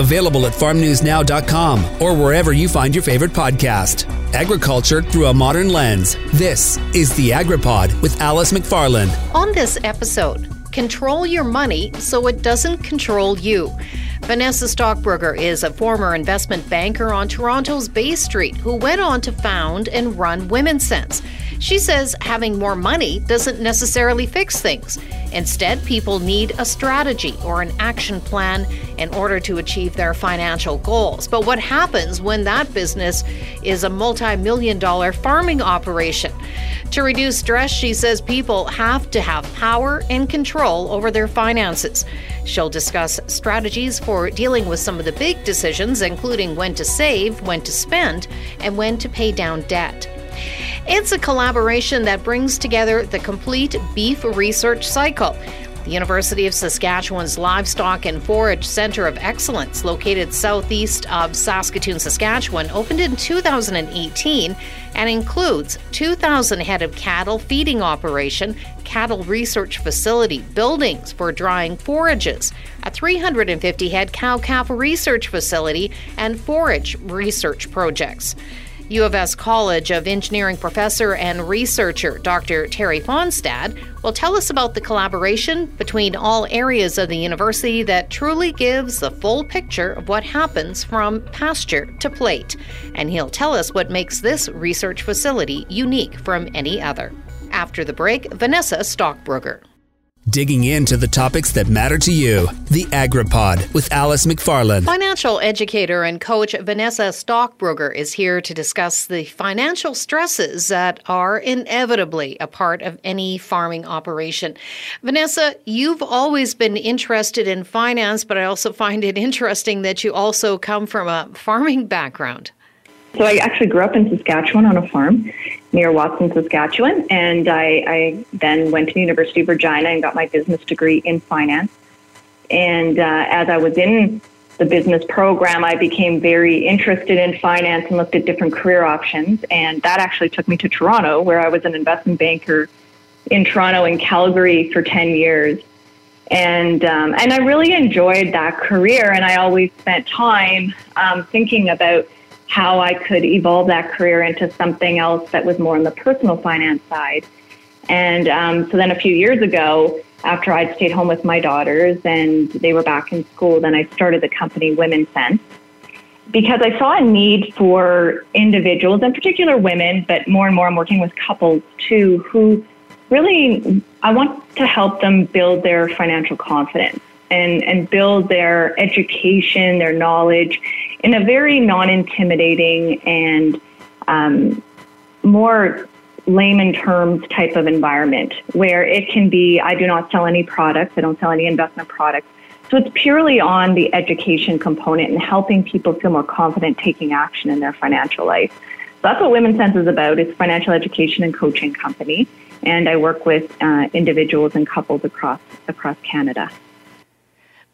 Available at farmnewsnow.com or wherever you find your favorite podcast. Agriculture through a modern lens. This is the AgriPod with Alice McFarlane. On this episode, control your money so it doesn't control you. Vanessa Stockbrugger is a former investment banker on Toronto's Bay Street who went on to found and run Womencents. She says having more money doesn't necessarily fix things. Instead, people need a strategy or an action plan in order to achieve their financial goals. But what happens when that business is a multi-million-dollar farming operation? To reduce stress, she says people have to have power and control over their finances. She'll discuss strategies for dealing with some of the big decisions, including when to save, when to spend, and when to pay down debt. It's a collaboration that brings together the complete beef research cycle. The University of Saskatchewan's Livestock and Forage Centre of Excellence, located southeast of Saskatoon, Saskatchewan, opened in 2018 and includes 2,000 head of cattle feeding operation, cattle research facility, buildings for drying forages, a 350 head cow-calf research facility, and forage research projects. U of S College of Engineering professor and researcher Dr. Terry Fonstad will tell us about the collaboration between all areas of the university that truly gives the full picture of what happens from pasture to plate. And he'll tell us what makes this research facility unique from any other. After the break, Vanessa Stockbrugger. Digging into the topics that matter to you. The AgriPod with Alice McFarlane. Financial educator and coach Vanessa Stockbrugger is here to discuss the financial stresses that are inevitably a part of any farming operation. Vanessa, you've always been interested in finance, but I also find it interesting that you also come from a farming background. So I actually grew up in Saskatchewan on a farm near Watson, Saskatchewan, and I then went to the University of Regina and got my business degree in finance. And as I was in the business program, I became very interested in finance and looked at different career options. And that actually took me to Toronto, where I was an investment banker in Toronto and Calgary for 10 years. And I really enjoyed that career, and I always spent time thinking about how I could evolve that career into something else that was more on the personal finance side. And so then a few years ago, after I'd stayed home with my daughters and they were back in school, then I started the company Womencents, because I saw a need for individuals, in particular women, but more and more I'm working with couples too, who really, I want to help them build their financial confidence and build their education, their knowledge, in a very non-intimidating and more layman terms type of environment, where it can be, I do not sell any products, I don't sell any investment products. So it's purely on the education component and helping people feel more confident taking action in their financial life. So that's what Womencents is about. It's a financial education and coaching company, and I work with individuals and couples across Canada.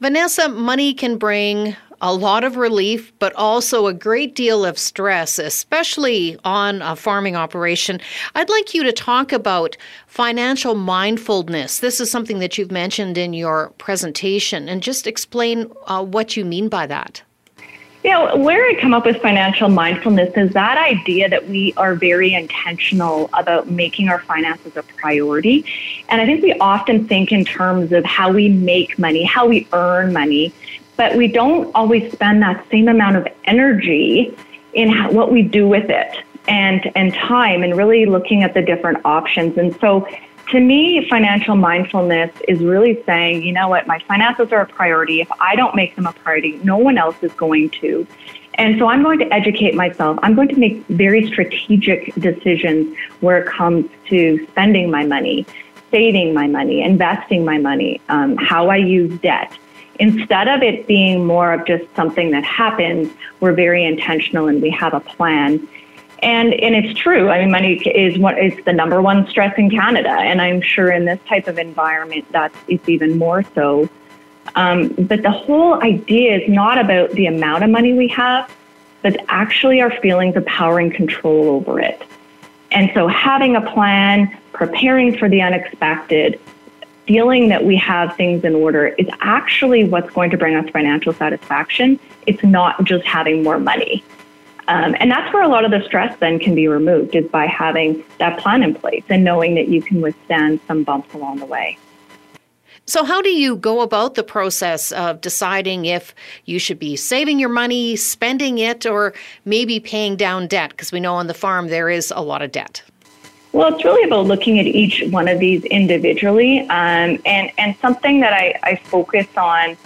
Vanessa, money can bring a lot of relief, but also a great deal of stress, especially on a farming operation. I'd like you to talk about financial mindfulness. This is something that you've mentioned in your presentation, and just explain what you mean by that. Yeah, where I come up with financial mindfulness is that idea that we are very intentional about making our finances a priority. And I think we often think in terms of how we make money, how we earn money, but we don't always spend that same amount of energy in what we do with it and time, and really looking at the different options. And so to me, financial mindfulness is really saying, you know what, my finances are a priority. If I don't make them a priority, no one else is going to. And so I'm going to educate myself. I'm going to make very strategic decisions where it comes to spending my money, saving my money, investing my money, how I use debt. Instead of it being more of just something that happens, we're very intentional and we have a plan. And it's true. I mean, money is the number one stress in Canada, and I'm sure in this type of environment it's even more so. But the whole idea is not about the amount of money we have, but actually our feelings of power and control over it. And so having a plan, preparing for the unexpected, feeling that we have things in order is actually what's going to bring us financial satisfaction. It's not just having more money. And that's where a lot of the stress then can be removed, is by having that plan in place and knowing that you can withstand some bumps along the way. So how do you go about the process of deciding if you should be saving your money, spending it, or maybe paying down debt? Because we know on the farm there is a lot of debt. Well, it's really about looking at each one of these individually. And something that I focus on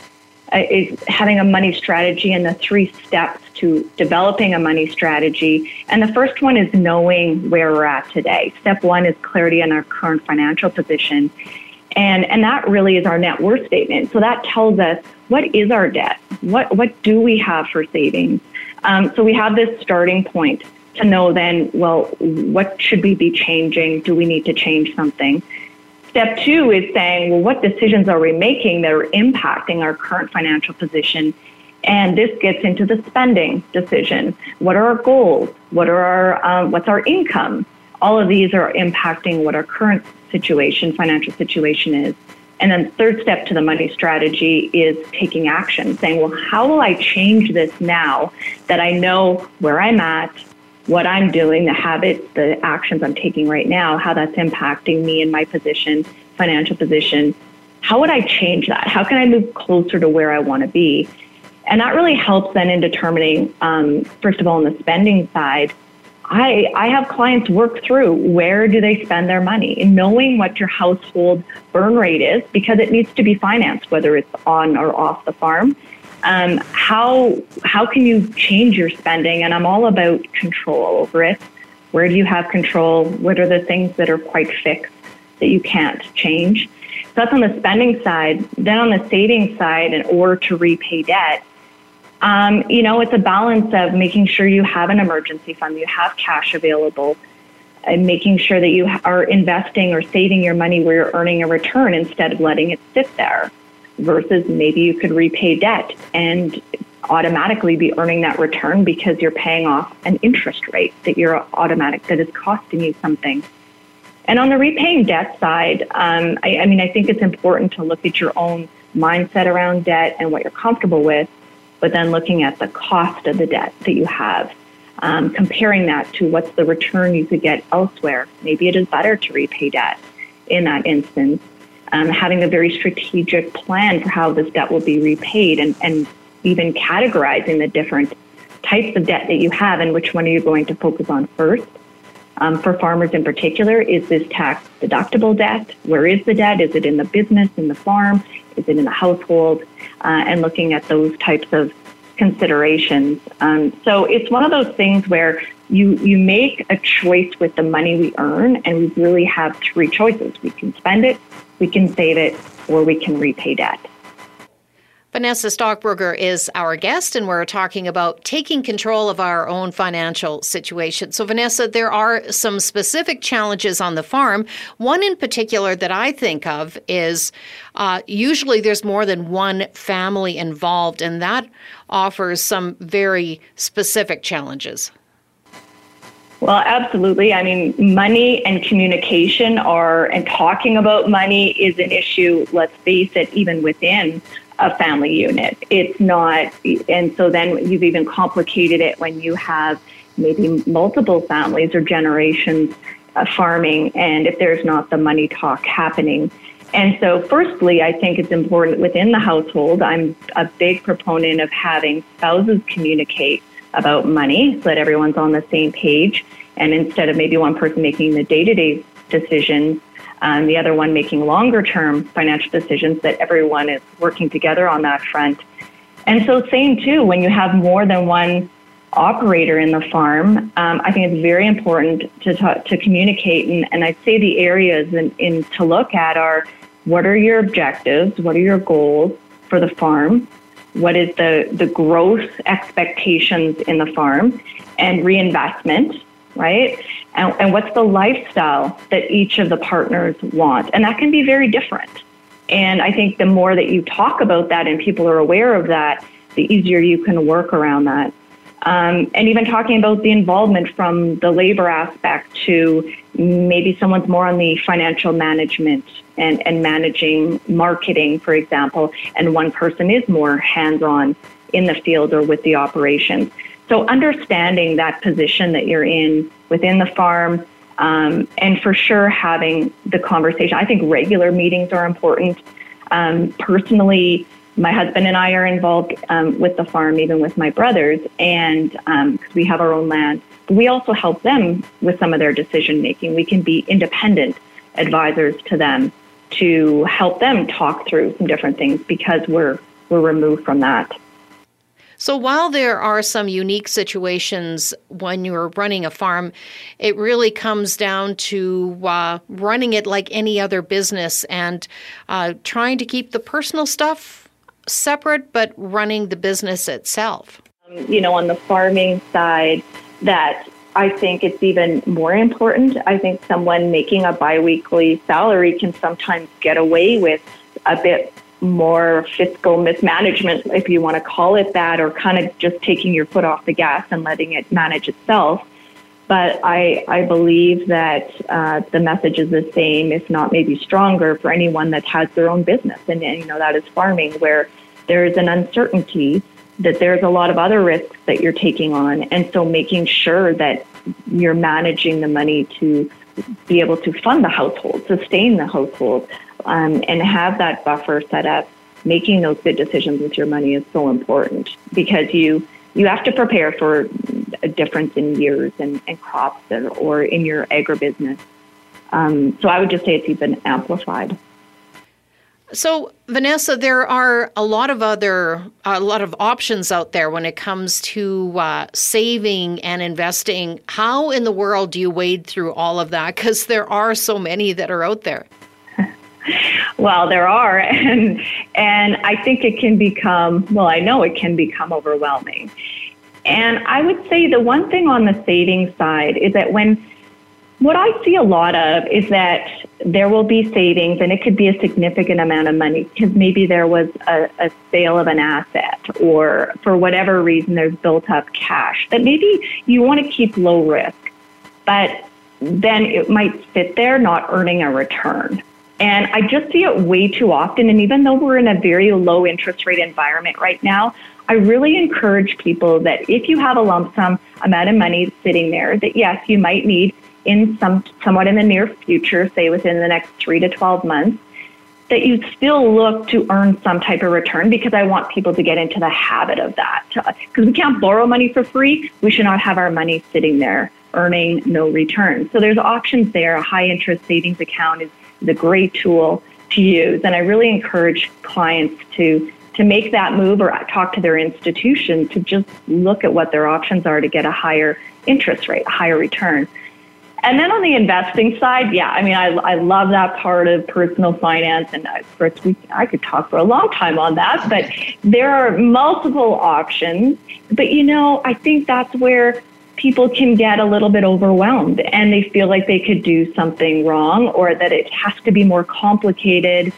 is having a money strategy and the 3 steps to developing a money strategy. And the first one is knowing where we're at today. Step 1 is clarity on our current financial position. And that really is our net worth statement. So that tells us, what is our debt? What do we have for savings? So we have this starting point to know then, well, what should we be changing? Do we need to change something? Step 2 is saying, well, what decisions are we making that are impacting our current financial position? And this gets into the spending decision. What are our goals? What are our what's our income? All of these are impacting what our current financial situation is. And then the third step to the money strategy is taking action, saying, well, how will I change this now that I know where I'm at, what I'm doing, the habits, the actions I'm taking right now, how that's impacting me and my position, financial position? How would I change that? How can I move closer to where I want to be? And that really helps then in determining, first of all, on the spending side, I have clients work through where do they spend their money, and knowing what your household burn rate is, because it needs to be financed, whether it's on or off the farm. How can you change your spending? And I'm all about control over it. Where do you have control? What are the things that are quite fixed that you can't change? So that's on the spending side. Then on the saving side, in order to repay debt, it's a balance of making sure you have an emergency fund, you have cash available, and making sure that you are investing or saving your money where you're earning a return instead of letting it sit there, versus maybe you could repay debt and automatically be earning that return because you're paying off an interest rate that is costing you something. And on the repaying debt side, I think it's important to look at your own mindset around debt and what you're comfortable with, but then looking at the cost of the debt that you have, comparing that to what's the return you could get elsewhere. Maybe it is better to repay debt in that instance, having a very strategic plan for how this debt will be repaid, and even categorizing the different types of debt that you have and which one are you going to focus on first. For farmers in particular, is this tax-deductible debt? Where is the debt? Is it in the business, in the farm? Is it in the household? And looking at those types of considerations. So it's one of those things where you make a choice with the money we earn, and we really have 3 choices. We can spend it, we can save it, or we can repay debt. Vanessa Stockbrugger is our guest, and we're talking about taking control of our own financial situation. So, Vanessa, there are some specific challenges on the farm. One in particular that I think of is usually there's more than one family involved, and that offers some very specific challenges. Well, absolutely. I mean, money and communication and talking about money is an issue, let's face it, even within a family unit. It's not, and so then you've even complicated it when you have maybe multiple families or generations farming, and if there's not the money talk happening. And so firstly, I think it's important within the household. I'm a big proponent of having spouses communicate about money so that everyone's on the same page, and instead of maybe one person making the day-to-day decisions, the other one making longer-term financial decisions, that everyone is working together on that front. And so same too, when you have more than one operator in the farm, I think it's very important to communicate. And I'd say the areas in to look at are, what are your objectives? What are your goals for the farm? What is the growth expectations in the farm and reinvestment, right? And what's the lifestyle that each of the partners want? And that can be very different. And I think the more that you talk about that and people are aware of that, the easier you can work around that. And even talking about the involvement from the labor aspect to maybe someone's more on the financial management and managing marketing, for example, and one person is more hands-on in the field or with the operations. So understanding that position that you're in within the farm, and for sure having the conversation. I think regular meetings are important. Personally, my husband and I are involved with the farm, even with my brothers, and because we have our own land. But we also help them with some of their decision-making. We can be independent advisors to them to help them talk through some different things because we're removed from that. So while there are some unique situations when you're running a farm, it really comes down to running it like any other business and trying to keep the personal stuff separate, but running the business itself. You know, on the farming side, that I think it's even more important. I think someone making a biweekly salary can sometimes get away with a bit more fiscal mismanagement, if you want to call it that, or kind of just taking your foot off the gas and letting it manage itself. But I believe that the message is the same, if not maybe stronger, for anyone that has their own business. And you know, that is farming, where there is an uncertainty that there's a lot of other risks that you're taking on. And so making sure that you're managing the money to be able to fund the household, sustain the household, and have that buffer set up. Making those good decisions with your money is so important because you have to prepare for a difference in years and crops or in your agribusiness. So I would just say it's even amplified. So, Vanessa, there are a lot of options out there when it comes to saving and investing. How in the world do you wade through all of that? Because there are so many that are out there. Well, there are, and I think it can become, I know it can become overwhelming. And I would say the one thing on the savings side is that what I see a lot of is that there will be savings, and it could be a significant amount of money because maybe there was a sale of an asset, or for whatever reason there's built up cash that maybe you want to keep low risk, but then it might sit there not earning a return. And I just see it way too often. And even though we're in a very low interest rate environment right now, I really encourage people that if you have a lump sum amount of money sitting there that, yes, you might need in somewhat in the near future, say within the next 3 to 12 months, that you still look to earn some type of return, because I want people to get into the habit of that. Because we can't borrow money for free. We should not have our money sitting there earning no return. So there's options there. A high interest savings account is a great tool to use. And I really encourage clients to make that move or talk to their institution to just look at what their options are to get a higher interest rate, a higher return. And then on the investing side, I love that part of personal finance. And of course, I could talk for a long time on that, but there are multiple options. But, I think that's where people can get a little bit overwhelmed and they feel like they could do something wrong or that it has to be more complicated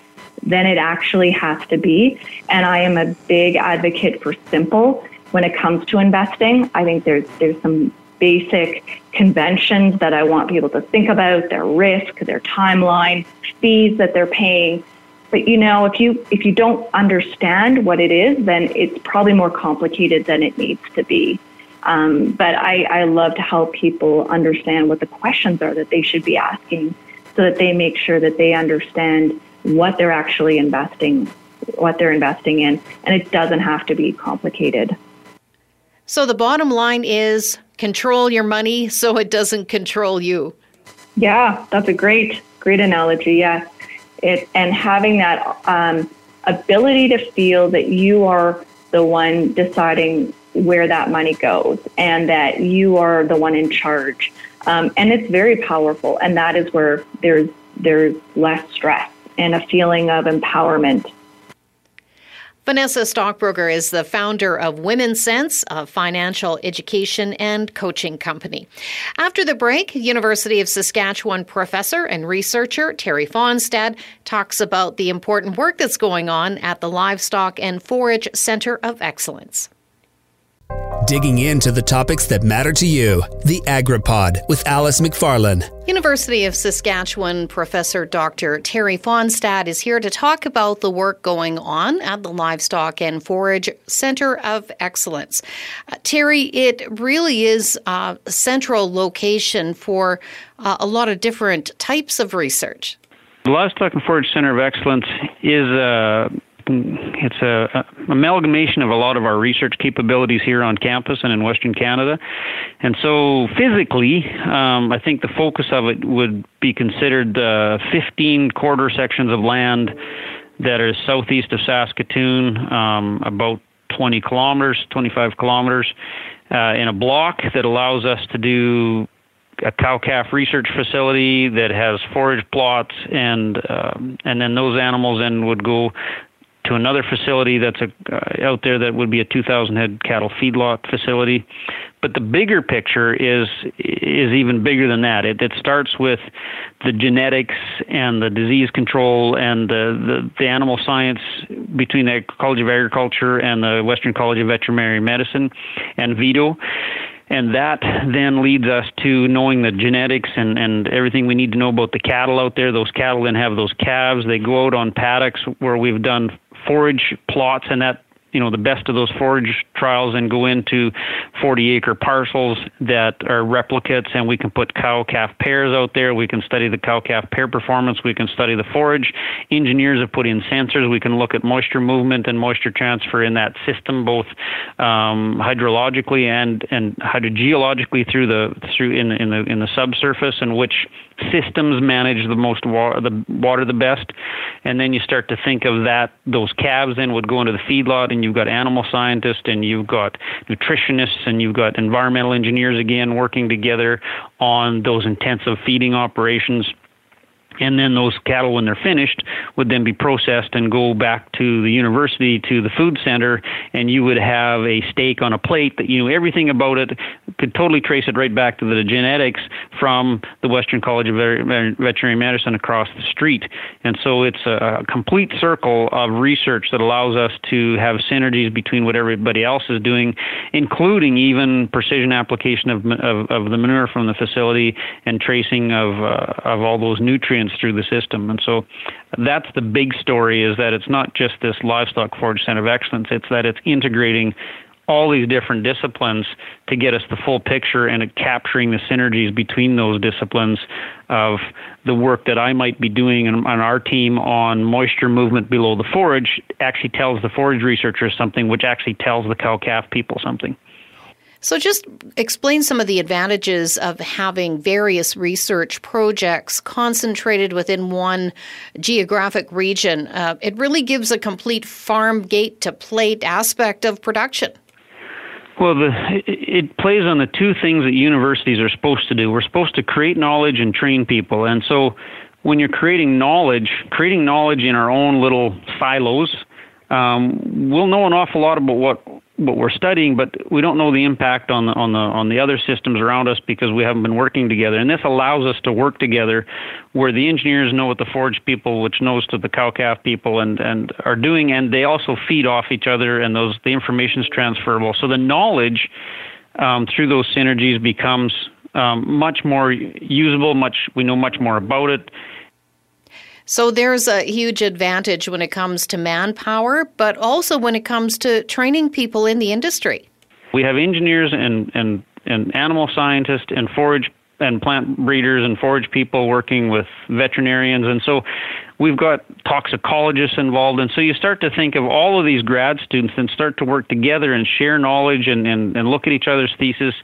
than it actually has to be. And I am a big advocate for simple when it comes to investing. I think there's some basic conventions that I want people to think about, their risk, their timeline, fees that they're paying. But if you don't understand what it is, then it's probably more complicated than it needs to be. But I love to help people understand what the questions are that they should be asking so that they make sure that they understand what they're actually investing, what they're investing in, and it doesn't have to be complicated. So the bottom line is control your money so it doesn't control you. Yeah, that's a great analogy. Yeah. And having that ability to feel that you are the one deciding where that money goes and that you are the one in charge. And it's very powerful. And that is where there's less stress and a feeling of empowerment. Vanessa Stockbrugger is the founder of Womencents, a financial education and coaching company. After the break, University of Saskatchewan professor and researcher Terry Fonstad talks about the important work that's going on at the Livestock and Forage Centre of Excellence. Digging into the topics that matter to you, the AgriPod with Alice McFarlane. University of Saskatchewan Professor Dr. Terry Fonstad is here to talk about the work going on at the Livestock and Forage Centre of Excellence. Terry, it really is a central location for a lot of different types of research. The Livestock and Forage Centre of Excellence is It's an amalgamation of a lot of our research capabilities here on campus and in Western Canada. And so physically, I think the focus of it would be considered 15 quarter sections of land that are southeast of Saskatoon, about 20 kilometers, 25 kilometers, in a block that allows us to do a cow-calf research facility that has forage plots, and then those animals then would go to another facility that's out there that would be a 2,000 head cattle feedlot facility. But the bigger picture is even bigger than that. It starts with the genetics and the disease control and the animal science between the College of Agriculture and the Western College of Veterinary Medicine and VIDO. And that then leads us to knowing the genetics and everything we need to know about the cattle out there. Those cattle then have those calves. They go out on paddocks where we've done forage plots, and that, you know, the best of those forage trials and go into 40-acre parcels that are replicates, and we can put cow-calf pairs out there. We can study the cow-calf pair performance. We can study the forage. Engineers have put in sensors. We can look at moisture movement and moisture transfer in that system, both hydrologically and hydrogeologically through in the subsurface, and which systems manage the water the best. And then you start to think of that. Those calves then would go into the feedlot, and you've got animal scientists, and you've got nutritionists, and you've got environmental engineers again working together on those intensive feeding operations. And then those cattle, when they're finished, would then be processed and go back to the university, to the food center, and you would have a steak on a plate that you knew everything about. It could totally trace it right back to the genetics from the Western College of Veterinary Medicine across the street. And so it's a complete circle of research that allows us to have synergies between what everybody else is doing, including even precision application of the manure from the facility and tracing of all those nutrients through the system. And so that's the big story, is that it's not just this Livestock Forage Centre of Excellence, it's that it's integrating all these different disciplines to get us the full picture and capturing the synergies between those disciplines of the work that I might be doing on our team on moisture movement below the forage actually tells the forage researchers something, which actually tells the cow-calf people something. So just explain some of the advantages of having various research projects concentrated within one geographic region. It really gives a complete farm gate to plate aspect of production. Well, it plays on the two things that universities are supposed to do. We're supposed to create knowledge and train people. And so when you're creating knowledge in our own little silos, we'll know an awful lot about what we're studying, but we don't know the impact on the other systems around us because we haven't been working together. And this allows us to work together, where the engineers know what the forage people, which knows to the cow-calf people, and are doing, and they also feed off each other, and the information is transferable. So the knowledge through those synergies becomes much more usable. We know much more about it. So there's a huge advantage when it comes to manpower, but also when it comes to training people in the industry. We have engineers and animal scientists and forage and plant breeders and forage people working with veterinarians. And so we've got toxicologists involved. And so you start to think of all of these grad students and start to work together and share knowledge and look at each other's thesis.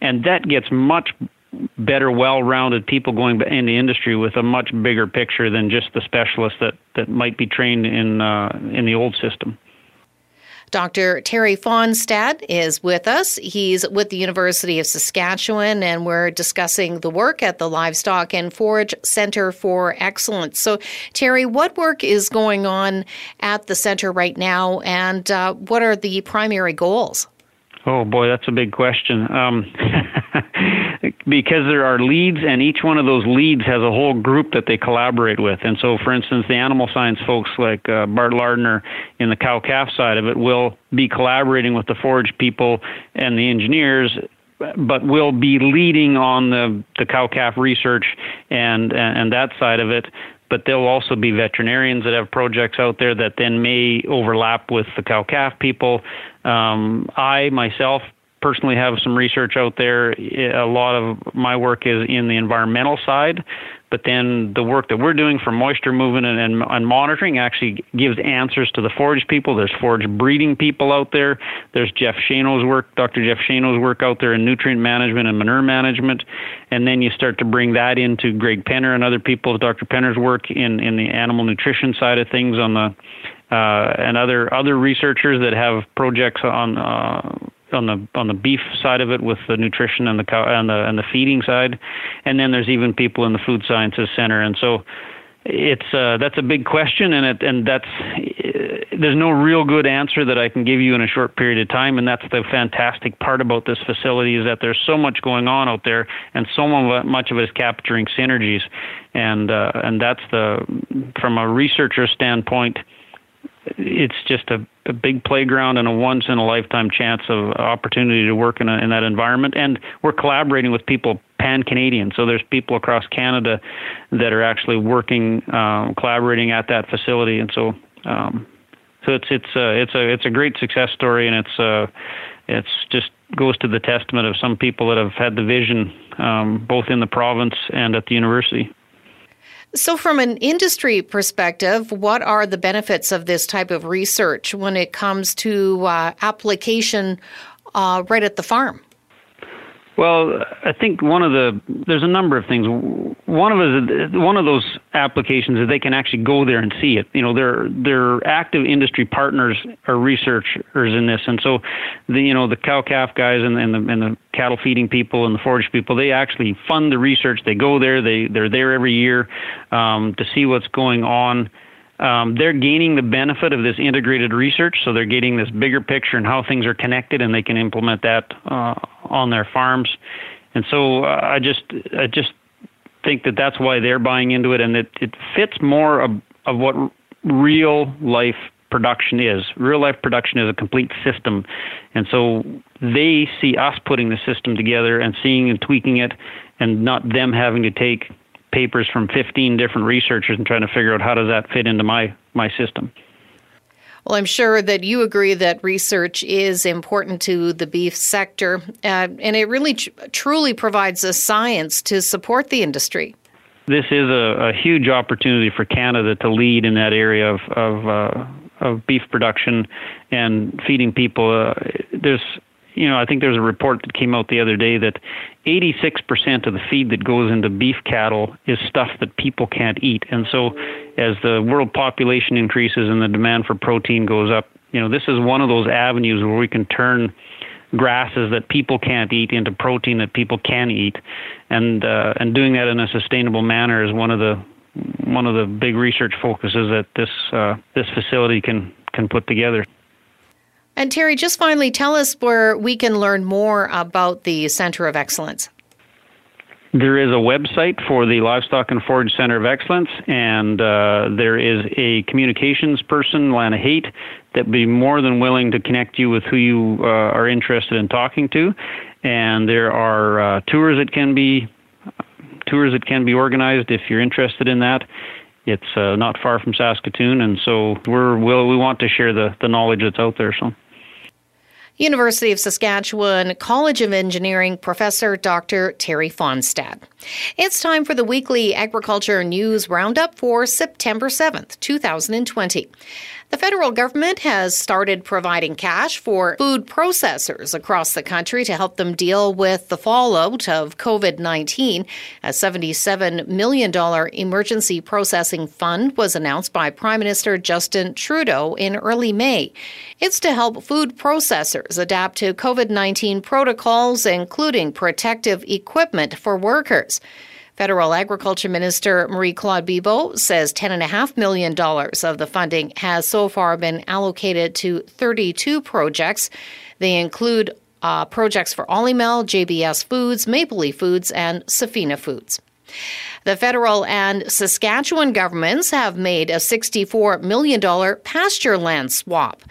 And that gets much better, well-rounded people going in the industry with a much bigger picture than just the specialists that might be trained in the old system. Dr. Terry Fonstad is with us. He's with the University of Saskatchewan, and we're discussing the work at the Livestock and Forage Centre for Excellence. So, Terry, what work is going on at the centre right now, and what are the primary goals? Oh boy, that's a big question. Because there are leads, and each one of those leads has a whole group that they collaborate with. And so, for instance, the animal science folks like Bart Lardner in the cow-calf side of it will be collaborating with the forage people and the engineers, but will be leading on the cow-calf research and that side of it. But there'll also be veterinarians that have projects out there that then may overlap with the cow-calf people. I myself personally have some research out there. A lot of my work is in the environmental side, but then the work that we're doing for moisture movement and monitoring actually gives answers to the forage people. There's forage breeding people out there. There's Dr. Jeff Shano's work out there in nutrient management and manure management. And then you start to bring that into Greg Penner and other people, Dr. Penner's work in the animal nutrition side of things on the and other researchers that have projects on the beef side of it with the nutrition and the cow and the feeding side. And then there's even people in the food sciences center. And so it's that's a big question, there's no real good answer that I can give you in a short period of time. And that's the fantastic part about this facility, is that there's so much going on out there, and so much of it is capturing synergies. And that's from a researcher standpoint, it's just a big playground and a once-in-a-lifetime chance of opportunity to work in that environment. And we're collaborating with people pan-Canadian. So there's people across Canada that are actually working, collaborating at that facility. And so it's a great success story, and it's just goes to the testament of some people that have had the vision, both in the province and at the university. So from an industry perspective, what are the benefits of this type of research when it comes to application right at the farm? Well, I think there's a number of things. One of those applications is they can actually go there and see it. You know, they're active industry partners or researchers in this, and so the cow-calf guys and the cattle feeding people and the forage people, they actually fund the research. They go there. They're there every year to see what's going on. They're gaining the benefit of this integrated research, so they're getting this bigger picture and how things are connected, and they can implement that on their farms. And so I just think that that's why they're buying into it, and it fits more of what real life production is. Real life production is a complete system, and so they see us putting the system together and seeing and tweaking it, and not them having to take papers from 15 different researchers and trying to figure out how does that fit into my system. Well, I'm sure that you agree that research is important to the beef sector, and it really truly provides a science to support the industry. This is a huge opportunity for Canada to lead in that area of beef production and feeding people. I think there's a report that came out the other day that 86% of the feed that goes into beef cattle is stuff that people can't eat. And so as the world population increases and the demand for protein goes up, this is one of those avenues where we can turn grasses that people can't eat into protein that people can eat. And doing that in a sustainable manner is one of the big research focuses that this facility can put together. And Terry, just finally, tell us where we can learn more about the Centre of Excellence. There is a website for the Livestock and Forage Centre of Excellence, and there is a communications person, Lana Haight, that would be more than willing to connect you with who you are interested in talking to. And there are tours that can be organized if you're interested in that. It's not far from Saskatoon, and so we want to share the knowledge that's out there. So. University of Saskatchewan College of Engineering Professor Dr. Terry Fonstad. It's time for the weekly Agriculture News Roundup for September 7th, 2020. The federal government has started providing cash for food processors across the country to help them deal with the fallout of COVID-19. A $77 million emergency processing fund was announced by Prime Minister Justin Trudeau in early May. It's to help food processors adapt to COVID-19 protocols, including protective equipment for workers. Federal Agriculture Minister Marie-Claude Bibeau says $10.5 million of the funding has so far been allocated to 32 projects. They include projects for Olimel, JBS Foods, Maple Leaf Foods, and Safina Foods. The federal and Saskatchewan governments have made a $64 million pasture land swap.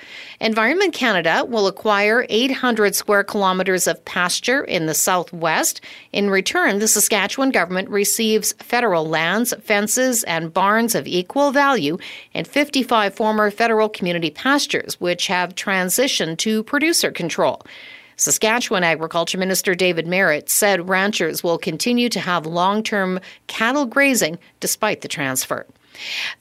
Environment Canada will acquire 800 square kilometres of pasture in the southwest. In return, the Saskatchewan government receives federal lands, fences and barns of equal value and 55 former federal community pastures, which have transitioned to producer control. Saskatchewan Agriculture Minister David Merritt said ranchers will continue to have long-term cattle grazing despite the transfer.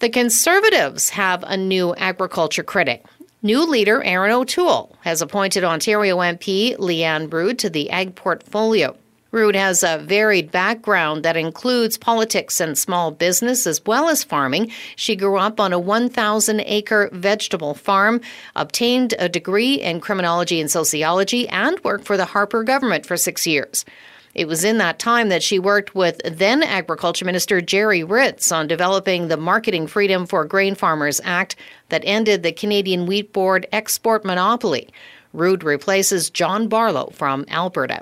The Conservatives have a new agriculture critic. New leader Erin O'Toole has appointed Ontario MP Leanne Rood to the ag portfolio. Rood has a varied background that includes politics and small business as well as farming. She grew up on a 1,000-acre vegetable farm, obtained a degree in criminology and sociology, and worked for the Harper government for 6 years. It was in that time that she worked with then Agriculture Minister Jerry Ritz on developing the Marketing Freedom for Grain Farmers Act that ended the Canadian Wheat Board export monopoly. Rood replaces John Barlow from Alberta.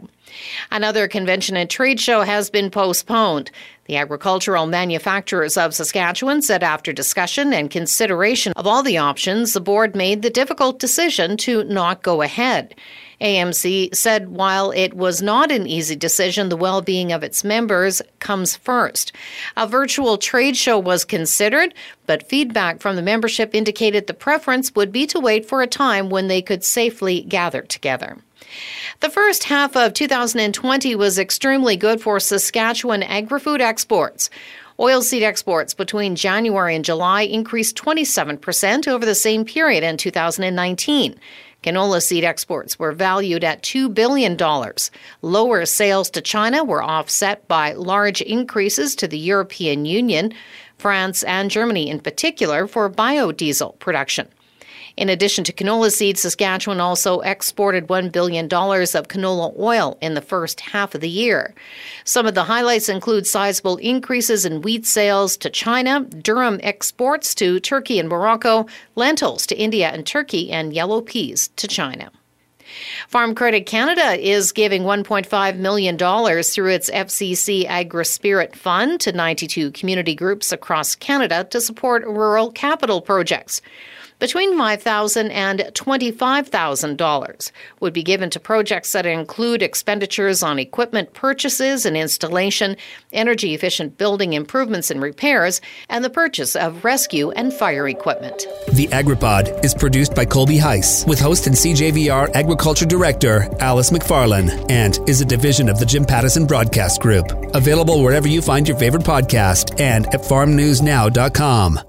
Another convention and trade show has been postponed. The Agricultural Manufacturers of Saskatchewan said after discussion and consideration of all the options, the board made the difficult decision to not go ahead. AMC said while it was not an easy decision, the well-being of its members comes first. A virtual trade show was considered, but feedback from the membership indicated the preference would be to wait for a time when they could safely gather together. The first half of 2020 was extremely good for Saskatchewan agri-food exports. Oilseed exports between January and July increased 27% over the same period in 2019. Canola seed exports were valued at $2 billion. Lower sales to China were offset by large increases to the European Union, France and Germany in particular for biodiesel production. In addition to canola seeds, Saskatchewan also exported $1 billion of canola oil in the first half of the year. Some of the highlights include sizable increases in wheat sales to China, durum exports to Turkey and Morocco, lentils to India and Turkey, and yellow peas to China. Farm Credit Canada is giving $1.5 million through its FCC AgriSpirit Fund to 92 community groups across Canada to support rural capital projects. Between $5,000 and $25,000 would be given to projects that include expenditures on equipment purchases and installation, energy-efficient building improvements and repairs, and the purchase of rescue and fire equipment. The AgriPod is produced by Colby Heiss with host and CJVR Agriculture Director Alice McFarlane and is a division of the Jim Pattison Broadcast Group. Available wherever you find your favorite podcast and at farmnewsnow.com.